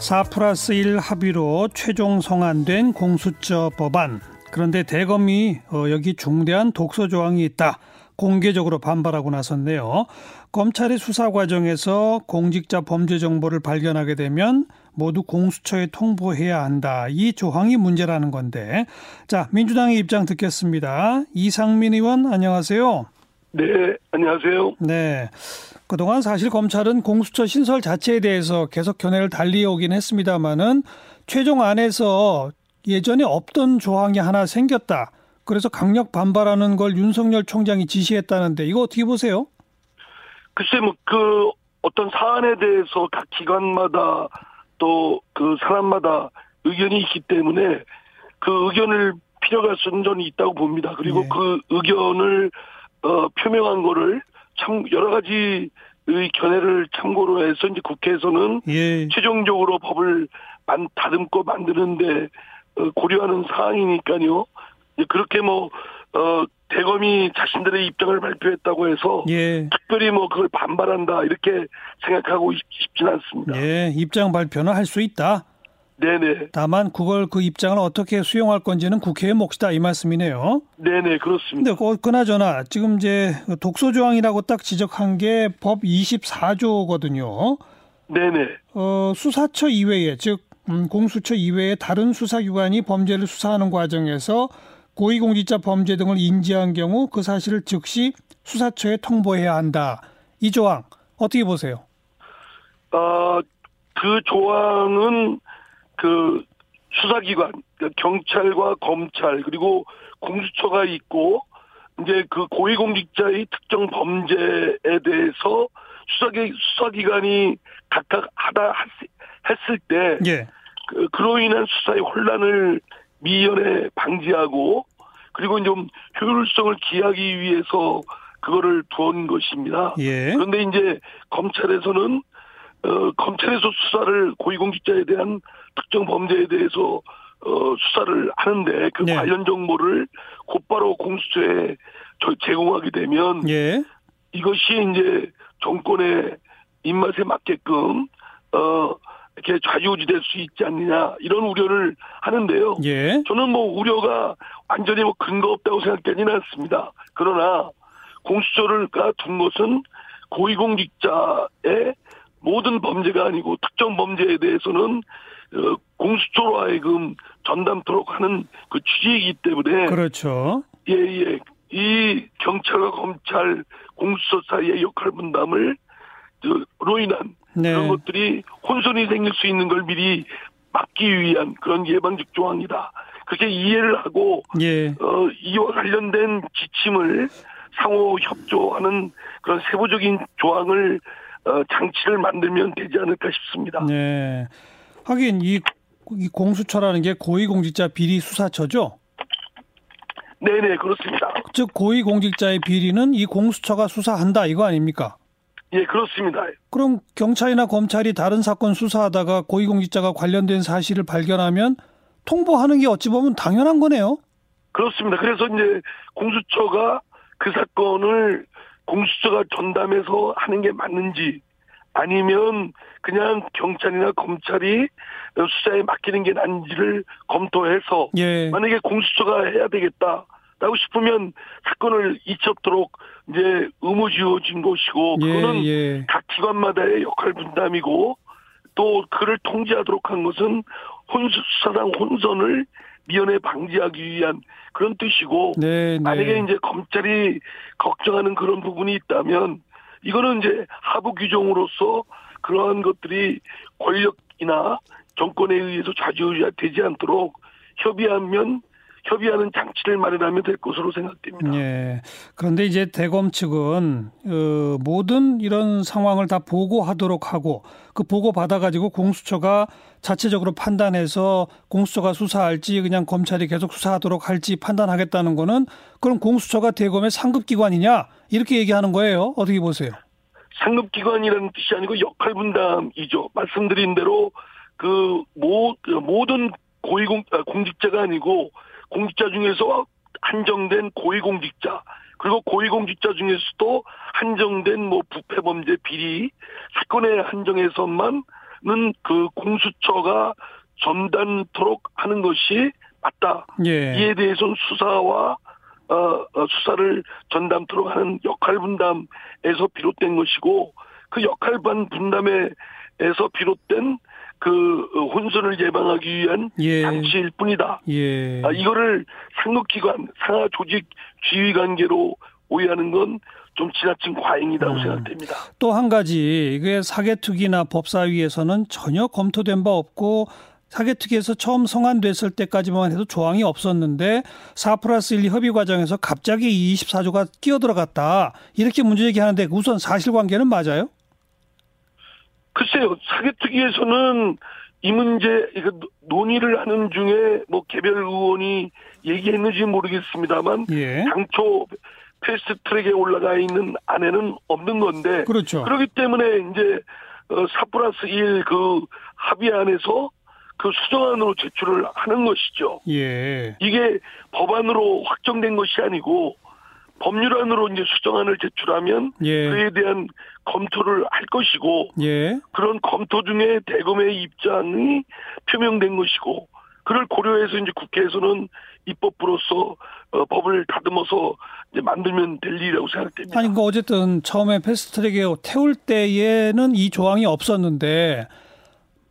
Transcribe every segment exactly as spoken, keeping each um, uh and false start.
사 플러스 일 합의로 최종 성안된 공수처 법안. 그런데 대검이 어, 여기 중대한 독소 조항이 있다. 공개적으로 반발하고 나섰네요. 검찰의 수사 과정에서 공직자 범죄 정보를 발견하게 되면 모두 공수처에 통보해야 한다. 이 조항이 문제라는 건데. 자, 민주당의 입장 듣겠습니다. 이상민 의원 안녕하세요. 네, 안녕하세요. 네. 그동안 사실 검찰은 공수처 신설 자체에 대해서 계속 견해를 달리 오긴 했습니다만은 최종안에서 예전에 없던 조항이 하나 생겼다. 그래서 강력 반발하는 걸 윤석열 총장이 지시했다는데 이거 어떻게 보세요? 글쎄 뭐 그 어떤 사안에 대해서 각 기관마다 또 그 사람마다 의견이 있기 때문에 그 의견을 필요할 수는 있다고 봅니다. 그리고 네. 그 의견을 어, 표명한 거를 참 여러 가지 견해를 참고로 해서 이제 국회에서는 예. 최종적으로 법을 만, 다듬고 만드는데 어, 고려하는 사항이니까요. 그렇게 뭐 어, 대검이 자신들의 입장을 발표했다고 해서 예. 특별히 뭐 그걸 반발한다 이렇게 생각하고 싶진 않습니다. 예, 입장 발표는 할 수 있다. 네네. 다만 그걸 그 입장을 어떻게 수용할 건지는 국회의 몫이다 이 말씀이네요. 네네 그렇습니다. 근데 그나저나 지금 이제 독소 조항이라고 딱 지적한 게 법 이십사 조거든요. 네네. 어, 수사처 이외에 즉 음, 공수처 이외에 다른 수사기관이 범죄를 수사하는 과정에서 고위공직자 범죄 등을 인지한 경우 그 사실을 즉시 수사처에 통보해야 한다. 이 조항 어떻게 보세요? 어, 그 조항은 그 수사기관, 그러니까 경찰과 검찰 그리고 공수처가 있고 이제 그 고위공직자의 특정 범죄에 대해서 수사기 수사기관이 각각 하다 했을 때 예. 그, 그로 인한 수사의 혼란을 미연에 방지하고 그리고 좀 효율성을 기하기 위해서 그거를 두은 것입니다. 예. 그런데 이제 검찰에서는 어, 검찰에서 수사를 고위공직자에 대한 특정 범죄에 대해서 어, 수사를 하는데 그 네. 관련 정보를 곧바로 공수처에 제공하게 되면 예. 이것이 이제 정권의 입맛에 맞게끔 어, 이렇게 좌지우지될 수 있지 않느냐 이런 우려를 하는데요. 예. 저는 뭐 우려가 완전히 뭐 근거 없다고 생각되지는 않습니다. 그러나 공수처를 둔 것은 고위공직자의 모든 범죄가 아니고 특정 범죄에 대해서는 공수처로 하여금 전담토록 하는 그 취지이기 때문에 그렇죠. 예예. 예. 이 경찰과 검찰, 공수처 사이의 역할 분담을 로 인한 네. 그런 것들이 혼선이 생길 수 있는 걸 미리 막기 위한 그런 예방적 조항이다. 그렇게 이해를 하고 예. 어, 이와 관련된 지침을 상호 협조하는 그런 세부적인 조항을 어, 장치를 만들면 되지 않을까 싶습니다. 네, 하긴 이, 이 공수처라는 게 고위공직자 비리 수사처죠? 네네 그렇습니다. 즉 고위공직자의 비리는 이 공수처가 수사한다 이거 아닙니까? 예, 그렇습니다. 그럼 경찰이나 검찰이 다른 사건 수사하다가 고위공직자가 관련된 사실을 발견하면 통보하는 게 어찌 보면 당연한 거네요. 그렇습니다. 그래서 이제 공수처가 그 사건을 공수처가 전담해서 하는 게 맞는지 아니면 그냥 경찰이나 검찰이 수사에 맡기는 게 낫는지를 검토해서 예. 만약에 공수처가 해야 되겠다. 라고 싶으면 사건을 잊혀도록 이제 의무지어진 것이고 그거는 예, 예. 각 기관마다의 역할 분담이고 또 그를 통제하도록 한 것은 혼수, 수사상 혼선을 미연에 방지하기 위한 그런 뜻이고 네, 네. 만약에 이제 검찰이 걱정하는 그런 부분이 있다면 이거는 이제 하부 규정으로서 그러한 것들이 권력이나 정권에 의해서 좌지우지되지 않도록 협의하면. 협의하는 장치를 마련하면 될 것으로 생각됩니다. 예. 그런데 이제 대검 측은 어, 모든 이런 상황을 다 보고하도록 하고 그 보고 받아가지고 공수처가 자체적으로 판단해서 공수처가 수사할지 그냥 검찰이 계속 수사하도록 할지 판단하겠다는 거는 그럼 공수처가 대검의 상급기관이냐 이렇게 얘기하는 거예요. 어떻게 보세요? 상급기관이라는 뜻이 아니고 역할 분담이죠. 말씀드린 대로 그 모, 모든 고위공 공직자가 아니고 공직자 중에서 한정된 고위공직자 그리고 고위공직자 중에서도 한정된 뭐 부패범죄 비리 사건에 한정해서만 그 공수처가 전담토록 하는 것이 맞다. 예. 이에 대해서는 수사와 어, 수사를 전담토록 하는 역할 분담에서 비롯된 것이고, 그 역할 분담에서 비롯된 그 혼선을 예방하기 위한 예. 장치일 뿐이다. 예. 아, 이거를 상급기관, 상하 조직 지휘관계로 오해하는 건 좀 지나친 과잉이라고 음. 생각됩니다. 또 한 가지, 이게 사개특위나 법사위에서는 전혀 검토된 바 없고, 사개특위에서 처음 성안됐을 때까지만 해도 조항이 없었는데 사 플러스 일 협의 과정에서 갑자기 이십사 조가 끼어들어갔다, 이렇게 문제 얘기하는데 우선 사실관계는 맞아요? 글쎄요. 사개특위에서는 이 문제 논의를 하는 중에 뭐 개별 의원이 얘기했는지 모르겠습니다만 예. 당초 패스트트랙에 올라가 있는 안에는 없는 건데 그렇죠. 그렇기 때문에 이제 사 플러스 일 그 합의안에서 그 수정안으로 제출을 하는 것이죠. 예. 이게 법안으로 확정된 것이 아니고 법률안으로 이제 수정안을 제출하면 예. 그에 대한 검토를 할 것이고 예. 그런 검토 중에 대검의 입장이 표명된 것이고 그를 고려해서 이제 국회에서는 입법부로서 어, 법을 다듬어서 이제 만들면 될 일이라고 생각됩니다. 아니, 그러니까 어쨌든 처음에 패스트트랙에 태울 때에는 이 조항이 없었는데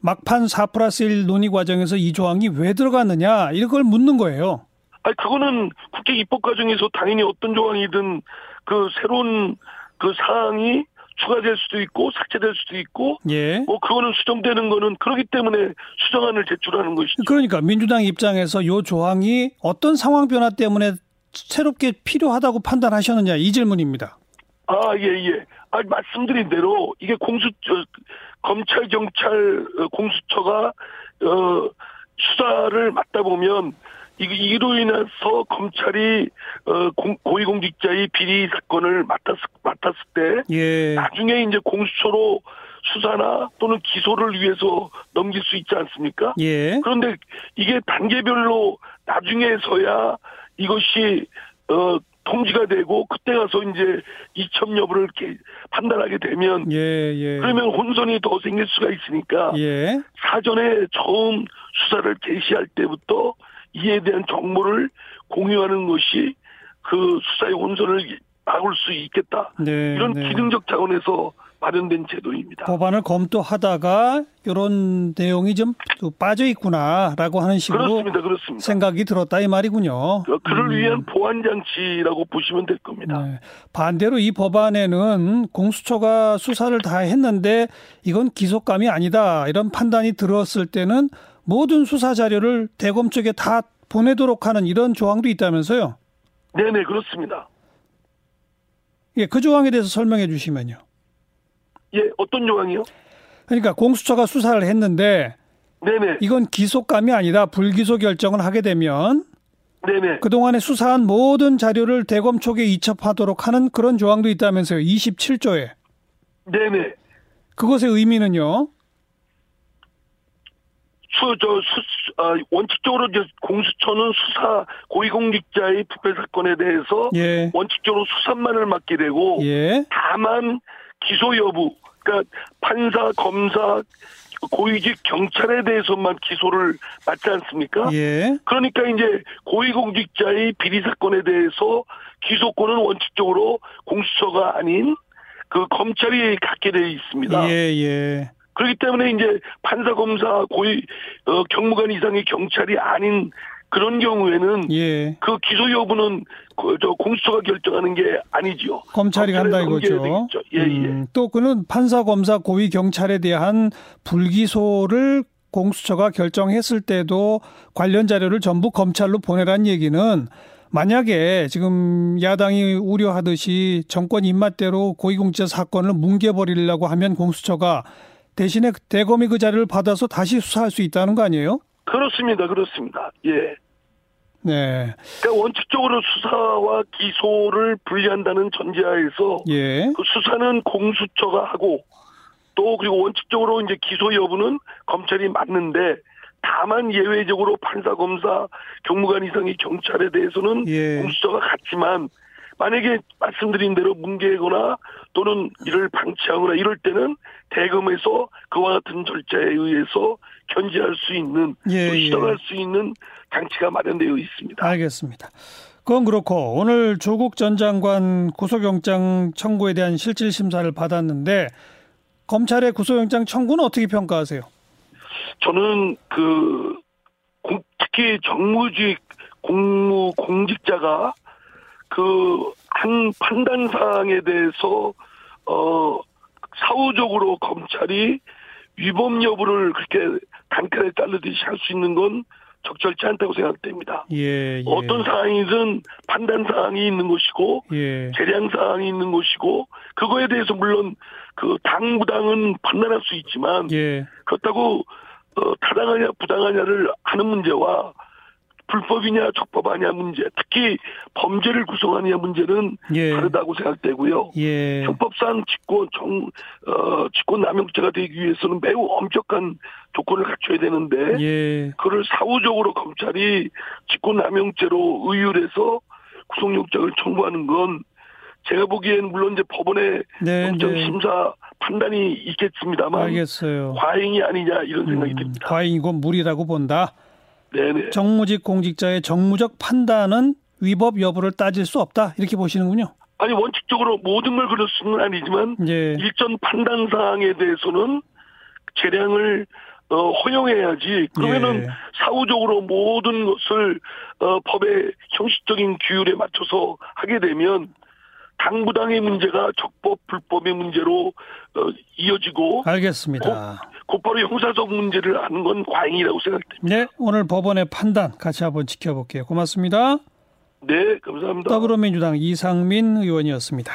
막판 사 플러스 일 논의 과정에서 이 조항이 왜 들어갔느냐, 이걸 묻는 거예요. 아니, 그거는 국회 입법 과정에서 당연히 어떤 조항이든 그 새로운 그 사항이 추가될 수도 있고 삭제될 수도 있고 예. 뭐 그거는 수정되는 거는 그렇기 때문에 수정안을 제출하는 것이죠. 그러니까 민주당 입장에서 이 조항이 어떤 상황 변화 때문에 새롭게 필요하다고 판단하셨느냐, 이 질문입니다. 아, 예, 예. 아, 말씀드린 대로 이게 공수처, 검찰, 경찰, 공수처가 어, 수사를 맡다 보면 이로 인해서 검찰이 어, 공, 고위공직자의 비리 사건을 맡았을, 맡았을 때 예. 나중에 이제 공수처로 수사나 또는 기소를 위해서 넘길 수 있지 않습니까? 예. 그런데 이게 단계별로 나중에서야 이것이 어, 통지가 되고 그때 가서 이제 이첩 여부를 이렇게 판단하게 되면 예, 예. 그러면 혼선이 더 생길 수가 있으니까 예. 사전에 처음 수사를 개시할 때부터 이에 대한 정보를 공유하는 것이 그 수사의 혼선을 막을 수 있겠다. 네, 이런 네. 기능적 차원에서 마련된 제도입니다. 법안을 검토하다가 이런 내용이 좀 빠져 있구나라고 하는 식으로 그렇습니다, 그렇습니다. 생각이 들었다, 이 말이군요. 그를 위한 음. 보완 장치라고 보시면 될 겁니다. 네. 반대로 이 법안에는 공수처가 수사를 다 했는데 이건 기소감이 아니다, 이런 판단이 들었을 때는 모든 수사 자료를 대검 쪽에 다 보내도록 하는 이런 조항도 있다면서요? 네네, 그렇습니다. 예, 그 조항에 대해서 설명해 주시면요. 예, 어떤 조항이요? 그러니까 공수처가 수사를 했는데 네네. 이건 기소감이 아니다, 불기소 결정을 하게 되면 네네. 그동안에 수사한 모든 자료를 대검 쪽에 이첩하도록 하는 그런 조항도 있다면서요. 이십칠 조에. 네네. 그것의 의미는요? 수, 저, 수, 아, 원칙적으로 이제 공수처는 수사, 고위공직자의 부패 사건에 대해서 예. 원칙적으로 수사만을 맡게 되고 예. 다만 기소 여부, 그러니까 판사, 검사, 고위직 경찰에 대해서만 기소를 맡지 않습니까? 예. 그러니까 이제 고위공직자의 비리 사건에 대해서 기소권은 원칙적으로 공수처가 아닌 그 검찰이 갖게 되어 있습니다. 예, 예. 그렇기 때문에 이제 판사, 검사, 고위 어, 경무관 이상의 경찰이 아닌 그런 경우에는 예. 그 기소 여부는 그, 저 공수처가 결정하는 게 아니지요. 검찰이 한다 이거죠. 예, 음, 예. 또 그는 판사, 검사, 고위 경찰에 대한 불기소를 공수처가 결정했을 때도 관련 자료를 전부 검찰로 보내란 얘기는, 만약에 지금 야당이 우려하듯이 정권 입맛대로 고위공직자 사건을 뭉개버리려고 하면 공수처가 대신에 대검이 그 자료를 받아서 다시 수사할 수 있다는 거 아니에요? 그렇습니다. 그렇습니다. 예. 네. 그러니까 원칙적으로 수사와 기소를 분리한다는 전제하에서 예. 그 수사는 공수처가 하고 또 그리고 원칙적으로 이제 기소 여부는 검찰이 맡는데 다만 예외적으로 판사, 검사, 경무관 이상의 경찰에 대해서는 예. 공수처가 같지만 만약에 말씀드린 대로 뭉개거나 또는 이를 방치하거나 이럴 때는 대검에서 그와 같은 절차에 의해서 견제할 수 있는, 예, 또 시정할 예. 수 있는 장치가 마련되어 있습니다. 알겠습니다. 그건 그렇고 오늘 조국 전 장관 구속영장 청구에 대한 실질심사를 받았는데 검찰의 구속영장 청구는 어떻게 평가하세요? 저는 그 특히 정무직 공무 공직자가 그 한 판단 사항에 대해서 어 사후적으로 검찰이 위법 여부를 그렇게 단칼에 자르듯이 할 수 있는 건 적절치 않다고 생각됩니다. 예, 예. 어떤 사항이든 판단 사항이 있는 것이고, 예. 재량 사항이 있는 것이고, 그거에 대해서 물론 그 당부당은 판단할 수 있지만, 예. 그렇다고 어, 타당하냐 부당하냐를 하는 문제와 불법이냐 적법하냐 문제, 특히 범죄를 구성하느냐 문제는 예. 다르다고 생각되고요. 예. 형법상 직권 정, 어, 직권 남용죄가 되기 위해서는 매우 엄격한 조건을 갖춰야 되는데 예. 그를 사후적으로 검찰이 직권 남용죄로 의율해서 구속영장을 청구하는 건 제가 보기엔 물론 이제 법원의 네, 영장 네. 심사 판단이 있겠습니다만 알겠어요. 과잉이 아니냐 이런 생각이 음, 듭니다. 과잉이고 무리라고 본다. 네네. 정무직 공직자의 정무적 판단은 위법 여부를 따질 수 없다 이렇게 보시는군요. 아니 원칙적으로 모든 걸 그럴 수는 아니지만 예. 일전 판단 사항에 대해서는 재량을 어, 허용해야지. 그러면은 예. 사후적으로 모든 것을 어, 법의 형식적인 규율에 맞춰서 하게 되면 당부당의 문제가 적법 불법의 문제로 어, 이어지고. 알겠습니다. 고, 곧바로 형사적 문제를 하는 건 과잉이라고 생각됩니다. 네, 오늘 법원의 판단 같이 한번 지켜볼게요. 고맙습니다. 네, 감사합니다. 더불어민주당 이상민 의원이었습니다.